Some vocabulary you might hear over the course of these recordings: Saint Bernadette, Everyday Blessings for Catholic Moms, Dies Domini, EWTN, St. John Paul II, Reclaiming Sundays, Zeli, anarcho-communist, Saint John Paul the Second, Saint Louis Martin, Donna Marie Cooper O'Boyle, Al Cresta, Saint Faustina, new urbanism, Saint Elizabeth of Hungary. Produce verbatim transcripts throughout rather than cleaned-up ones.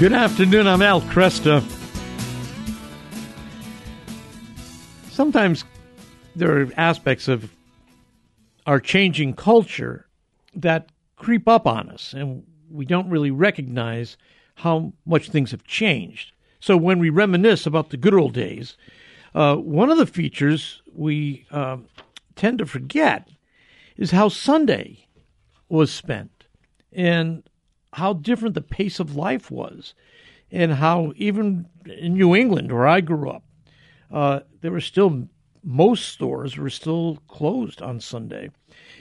Good afternoon, I'm Al Cresta. Sometimes there are aspects of our changing culture that creep up on us, and we don't really recognize how much things have changed. So when we reminisce about the good old days, uh, one of the features we uh, tend to forget is how Sunday was spent and how different the pace of life was, and how even in New England, where I grew up, uh, there were still most stores were still closed on Sunday.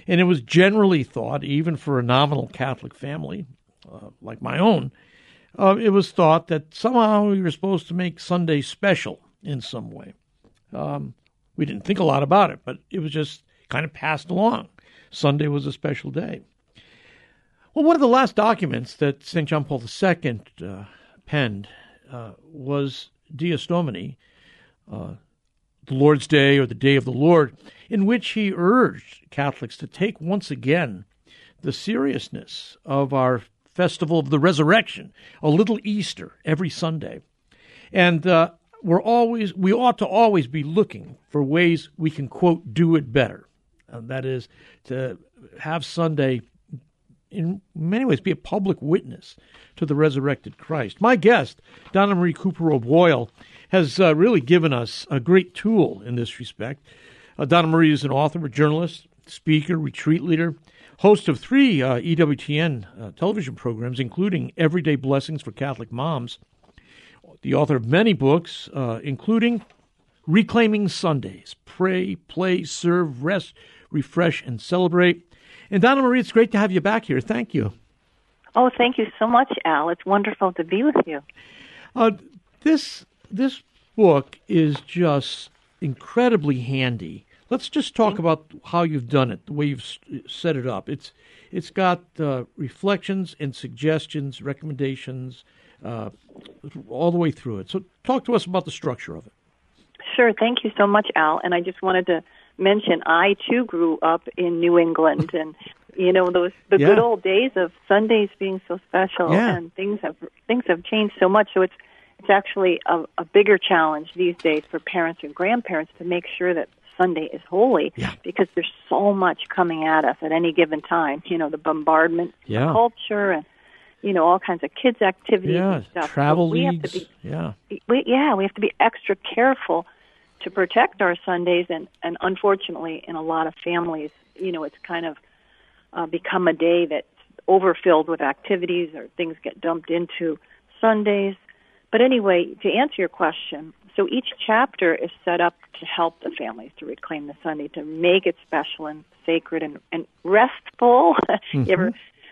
And it was generally thought, even for a nominal Catholic family uh, like my own, uh, it was thought that somehow we were supposed to make Sunday special in some way. Um, we didn't think a lot about it, but it was just kind of passed along. Sunday was a special day. Well, one of the last documents that Saint John Paul the Second uh, penned uh, was Dies Domini, uh, the Lord's Day or the Day of the Lord, in which he urged Catholics to take once again the seriousness of our festival of the Resurrection, a little Easter every Sunday. And uh, we're always we ought to always be looking for ways we can, quote, do it better. And that is to have Sunday in many ways be a public witness to the resurrected Christ. My guest, Donna Marie Cooper O'Boyle, has uh, really given us a great tool in this respect. Uh, Donna Marie is an author, a journalist, speaker, retreat leader, host of three uh, E W T N uh, television programs, including Everyday Blessings for Catholic Moms, the author of many books, uh, including Reclaiming Sundays, Pray, Play, Serve, Rest, Refresh, and Celebrate. And Donna Marie, it's great to have you back here. Thank you. Oh, thank you so much, Al. It's wonderful to be with you. Uh, this this book is just incredibly handy. Let's just talk about how you've done it, the way you've set it up. It's it's got uh, reflections and suggestions, recommendations, uh, all the way through it. So, talk to us about the structure of it. Sure. Thank you so much, Al. And I just wanted to mention, I too grew up in New England, and you know those the yeah. good old days of Sundays being so special, yeah. and things have things have changed so much. So it's it's actually a, a bigger challenge these days for parents and grandparents to make sure that Sunday is holy, yeah. because there's so much coming at us at any given time. You know, the bombardment, yeah. of culture, and you know all kinds of kids' activities, yeah. and stuff. Travel so we leagues, have to be, yeah, we, yeah, we have to be extra careful to protect our Sundays, and, and unfortunately, in a lot of families, you know, it's kind of uh, become a day that's overfilled with activities, or things get dumped into Sundays. But anyway, to answer your question, so each chapter is set up to help the families to reclaim the Sunday, to make it special and sacred and, and restful. Mm-hmm. You ever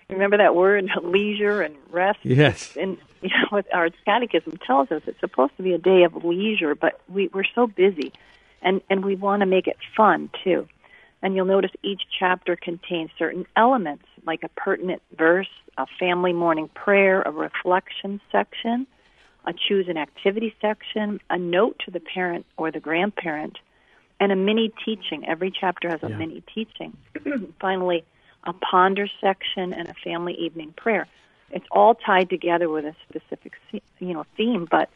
remember that word, leisure and rest? Yes. And you know, our catechism tells us it's supposed to be a day of leisure, but we, we're so busy, and, and we want to make it fun, too. And you'll notice each chapter contains certain elements, like a pertinent verse, a family morning prayer, a reflection section, a choose an activity section, a note to the parent or the grandparent, and a mini teaching. Every chapter has a yeah. mini teaching. Finally, a ponder section and a family evening prayer. It's all tied together with a specific, you know, theme, but,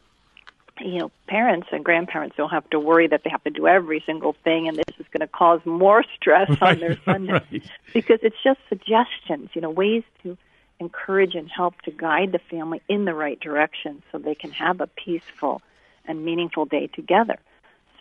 you know, parents and grandparents don't have to worry that they have to do every single thing, and this is going to cause more stress right, on their Sunday, right. because it's just suggestions, you know, ways to encourage and help to guide the family in the right direction so they can have a peaceful and meaningful day together.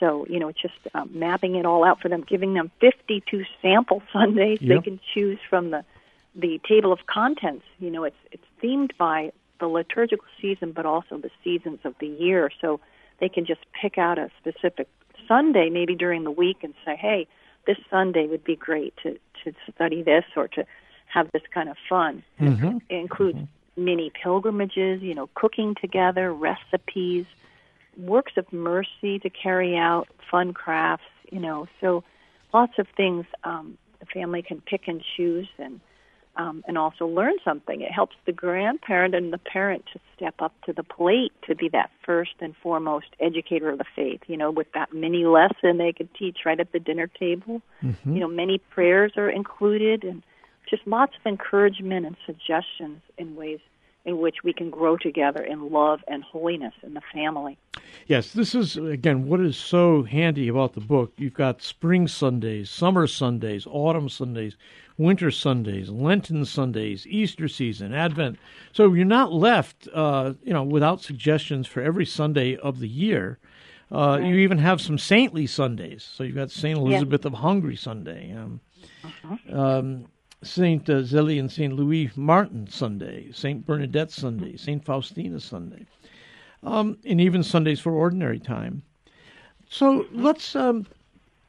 So, you know, it's just um, mapping it all out for them, giving them fifty-two sample Sundays yep. they can choose from the the table of contents. You know, it's it's themed by the liturgical season, but also the seasons of the year. So they can just pick out a specific Sunday, maybe during the week, and say, hey, this Sunday would be great to, to study this or to have this kind of fun. Mm-hmm. It, it includes mm-hmm. mini pilgrimages, you know, cooking together, recipes, works of mercy to carry out, fun crafts, you know. So lots of things um, the family can pick and choose, and Um, and also learn something. It helps the grandparent and the parent to step up to the plate, to be that first and foremost educator of the faith, you know, with that mini lesson they could teach right at the dinner table. Mm-hmm. You know, many prayers are included, and just lots of encouragement and suggestions in ways in which we can grow together in love and holiness in the family. Yes, this is, again, what is so handy about the book. You've got spring Sundays, summer Sundays, autumn Sundays, winter Sundays, Lenten Sundays, Easter season, Advent. So you're not left, uh, you know, without suggestions for every Sunday of the year. Uh, right. You even have some saintly Sundays. So you've got Saint Elizabeth yeah. of Hungary Sunday, um, uh-huh. um, Saint uh, Zeli and Saint Louis Martin Sunday, Saint Bernadette Sunday, Saint Faustina Sunday, um, and even Sundays for ordinary time. So let's, um,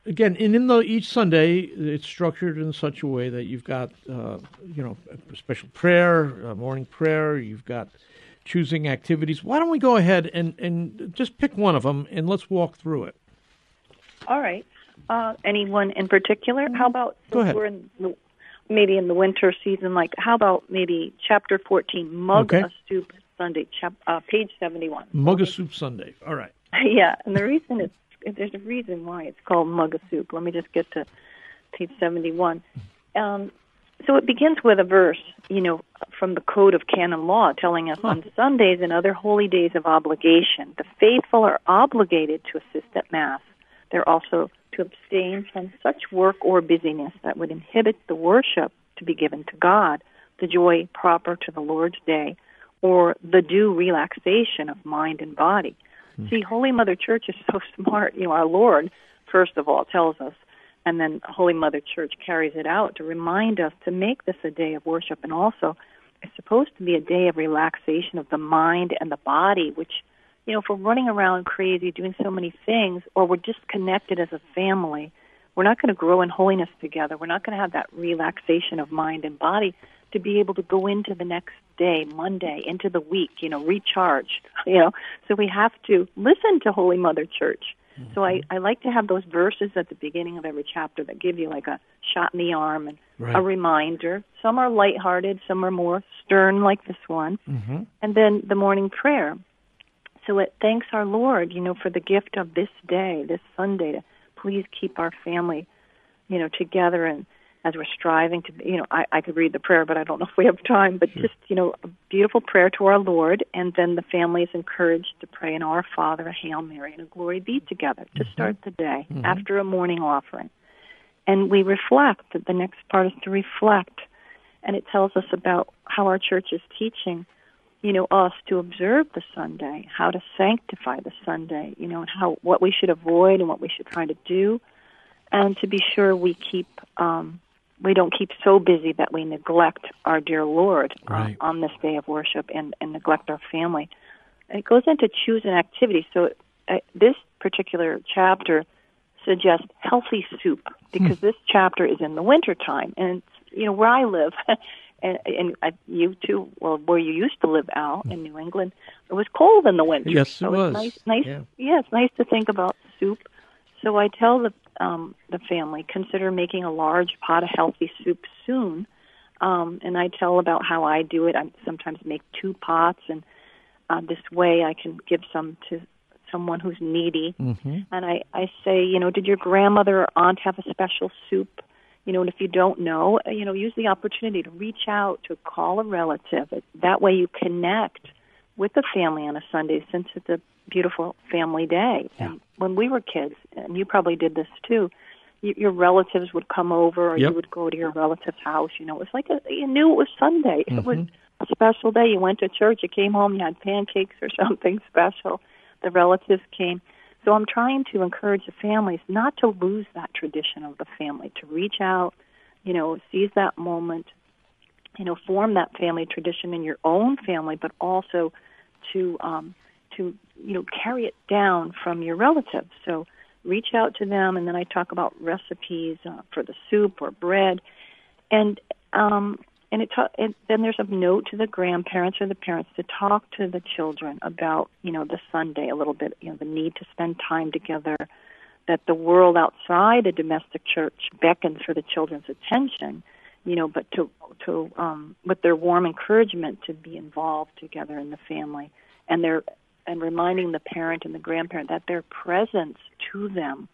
again, and in the, each Sunday, it's structured in such a way that you've got, uh, you know, a special prayer, a morning prayer, you've got choosing activities. Why don't we go ahead and, and just pick one of them, and let's walk through it. All right. Uh, anyone in particular? How about go ahead. We're in the, maybe in the winter season, like how about maybe Chapter fourteen, Mug okay. a Soup Sunday, chap, uh, page seventy-one. Mug a okay. Soup Sunday. All right. Yeah, and the reason is there's a reason why it's called Mug a Soup. Let me just get to page seventy-one. Um, so it begins with a verse, you know, from the Code of Canon Law telling us huh. on Sundays and other holy days of obligation, the faithful are obligated to assist at Mass. They're also to abstain from such work or busyness that would inhibit the worship to be given to God, the joy proper to the Lord's day, or the due relaxation of mind and body. Mm-hmm. See, Holy Mother Church is so smart. You know, our Lord, first of all, tells us, and then Holy Mother Church carries it out to remind us to make this a day of worship, and also it's supposed to be a day of relaxation of the mind and the body, which, you know, if we're running around crazy, doing so many things, or we're disconnected as a family, we're not going to grow in holiness together. We're not going to have that relaxation of mind and body to be able to go into the next day, Monday, into the week, you know, recharge, you know. So we have to listen to Holy Mother Church. Mm-hmm. So I, I like to have those verses at the beginning of every chapter that give you like a shot in the arm and right. a reminder. Some are lighthearted, some are more stern like this one. Mm-hmm. And then the morning prayer. So it thanks our Lord, you know, for the gift of this day, this Sunday, to please keep our family, you know, together. And as we're striving to, you know, I, I could read the prayer, but I don't know if we have time. But sure. just, you know, a beautiful prayer to our Lord. And then the family is encouraged to pray an Our Father, a Hail Mary, and a Glory Be together to mm-hmm. start the day mm-hmm. after a morning offering. And we reflect. The next part is to reflect. And it tells us about how our church is teaching, you know, us to observe the Sunday, how to sanctify the Sunday, you know, and how what we should avoid and what we should try to do, and to be sure we keep um, we don't keep so busy that we neglect our dear Lord right. uh, on this day of worship and, and neglect our family. And it goes into choose an activity. So uh, this particular chapter suggests healthy soup because hmm. this chapter is in the wintertime, and it's, you know, where I live. And, and I, you too, well, where you used to live, Al, in New England, it was cold in the winter. Yes, it so was. Nice, nice, yeah. yeah, it's nice to think about soup. So I tell the um, the family, consider making a large pot of healthy soup soon. Um, and I tell about how I do it. I sometimes make two pots, and uh, this way I can give some to someone who's needy. Mm-hmm. And I, I say, you know, did your grandmother or aunt have a special soup? You know, and if you don't know, you know, use the opportunity to reach out, to call a relative. That way you connect with the family on a Sunday since it's a beautiful family day. Yeah. And when we were kids, and you probably did this too, you, your relatives would come over or yep. you would go to your relative's house. You know, it was like a, you knew it was Sunday. Mm-hmm. It was a special day. You went to church, you came home, you had pancakes or something special. The relatives came. So I'm trying to encourage the families not to lose that tradition of the family, to reach out, you know, seize that moment, you know, form that family tradition in your own family, but also to, um, to you know, carry it down from your relatives. So reach out to them, and then I talk about recipes uh, for the soup or bread. And um, and it ta- and then there's a note to the grandparents or the parents to talk to the children about, you know, the Sunday a little bit, you know, the need to spend time together, that the world outside a domestic church beckons for the children's attention, you know, but to to um, with their warm encouragement to be involved together in the family, and they're and reminding the parent and the grandparent that their presence to them,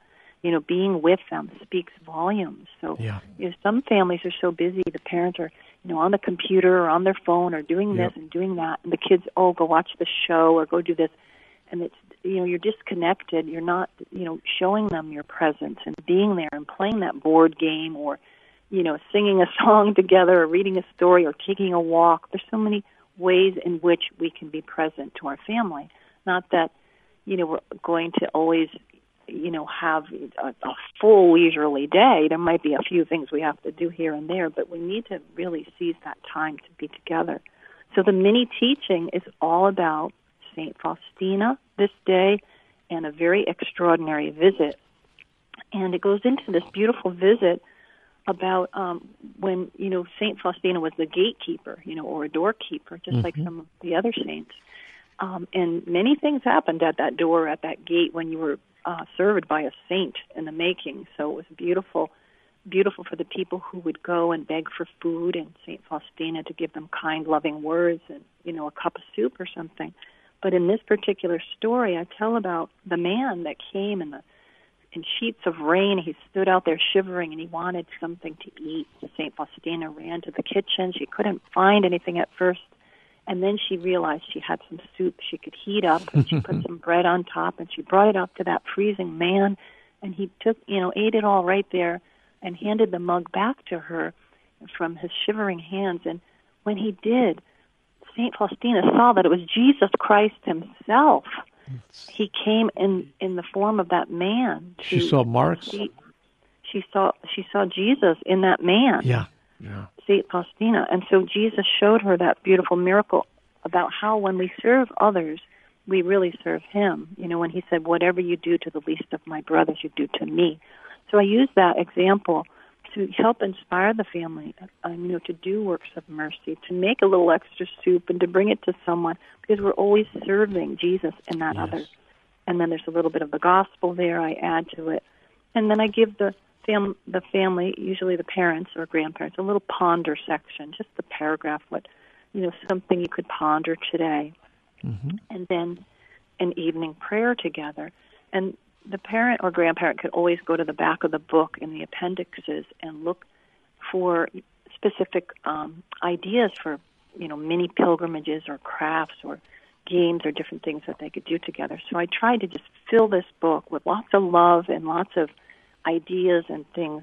you know, being with them speaks volumes. So, yeah. you know, some families are so busy, the parents are you know, on the computer or on their phone or doing this yep. and doing that. And the kids, oh, go watch the show or go do this. And it's, you know, you're disconnected. You're not, you know, showing them your presence and being there and playing that board game or, you know, singing a song together or reading a story or taking a walk. There's so many ways in which we can be present to our family. Not that, you know, we're going to always, you know, have a, a full leisurely day. There might be a few things we have to do here and there, but we need to really seize that time to be together. So the mini teaching is all about Saint Faustina this day and a very extraordinary visit. And it goes into this beautiful visit about um, when, you know, Saint Faustina was the gatekeeper, you know, or a doorkeeper, just mm-hmm. like some of the other saints. Um, and many things happened at that door, at that gate, when you were uh, served by a saint in the making. So it was beautiful, beautiful for the people who would go and beg for food and Saint Faustina to give them kind, loving words and, you know, a cup of soup or something. But in this particular story, I tell about the man that came in the in sheets of rain. He stood out there shivering, and he wanted something to eat. Saint Faustina ran to the kitchen. She couldn't find anything at first, and then she realized she had some soup she could heat up, and she put some bread on top, and she brought it up to that freezing man, and he took, you know, ate it all right there and handed the mug back to her from his shivering hands. And when he did, Saint Faustina saw that it was Jesus Christ himself. He came in, in the form of that man. To, she saw marks. She, she saw she saw Jesus in that man. Yeah, yeah. Saint Faustina, and so Jesus showed her that beautiful miracle about how when we serve others, we really serve Him. You know, when He said, "Whatever you do to the least of my brothers, you do to me." So I use that example to help inspire the family, you know, to do works of mercy, to make a little extra soup and to bring it to someone, because we're always serving Jesus and that yes. other. And then there's a little bit of the gospel there I add to it. And then I give the, fam- the family, usually the parents or grandparents, a little ponder section, just the paragraph, what, you know, something you could ponder today. Mm-hmm. And then an evening prayer together. And the parent or grandparent could always go to the back of the book in the appendixes and look for specific um, ideas for, you know, mini pilgrimages or crafts or games or different things that they could do together. So I tried to just fill this book with lots of love and lots of ideas and things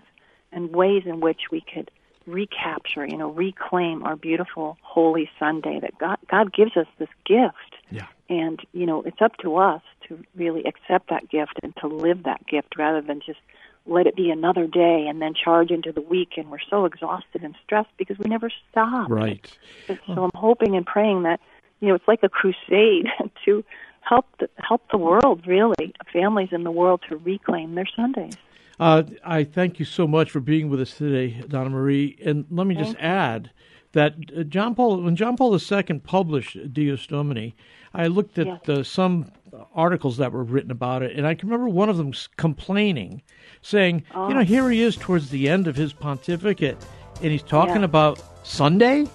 and ways in which we could recapture, you know, reclaim our beautiful Holy Sunday that God, God gives us this gift. Yeah. And, you know, it's up to us to really accept that gift and to live that gift rather than just let it be another day and then charge into the week, and we're so exhausted and stressed because we never stop. Right. So oh. I'm hoping and praying that, you know, it's like a crusade to help the, help the world, really, families in the world to reclaim their Sundays. Uh, I thank you so much for being with us today, Donna Marie. And let me Thanks. just add that John Paul, when John Paul the Second published Dies Domini, I looked at yes. uh, some articles that were written about it, and I can remember one of them complaining, saying, oh. you know, here he is towards the end of his pontificate, and he's talking yeah. about Sunday?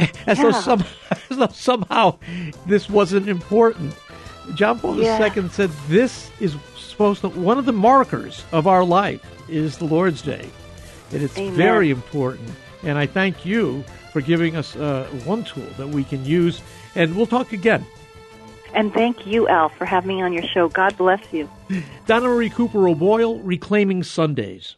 As, yeah. though some, as though somehow this wasn't important. John Paul yeah. the Second said this is supposed to, one of the markers of our life is the Lord's Day, and it's Amen. very important. And I thank you for giving us uh, one tool that we can use. And we'll talk again. And thank you, Al, for having me on your show. God bless you. Donna Marie Cooper O'Boyle, Reclaiming Sundays.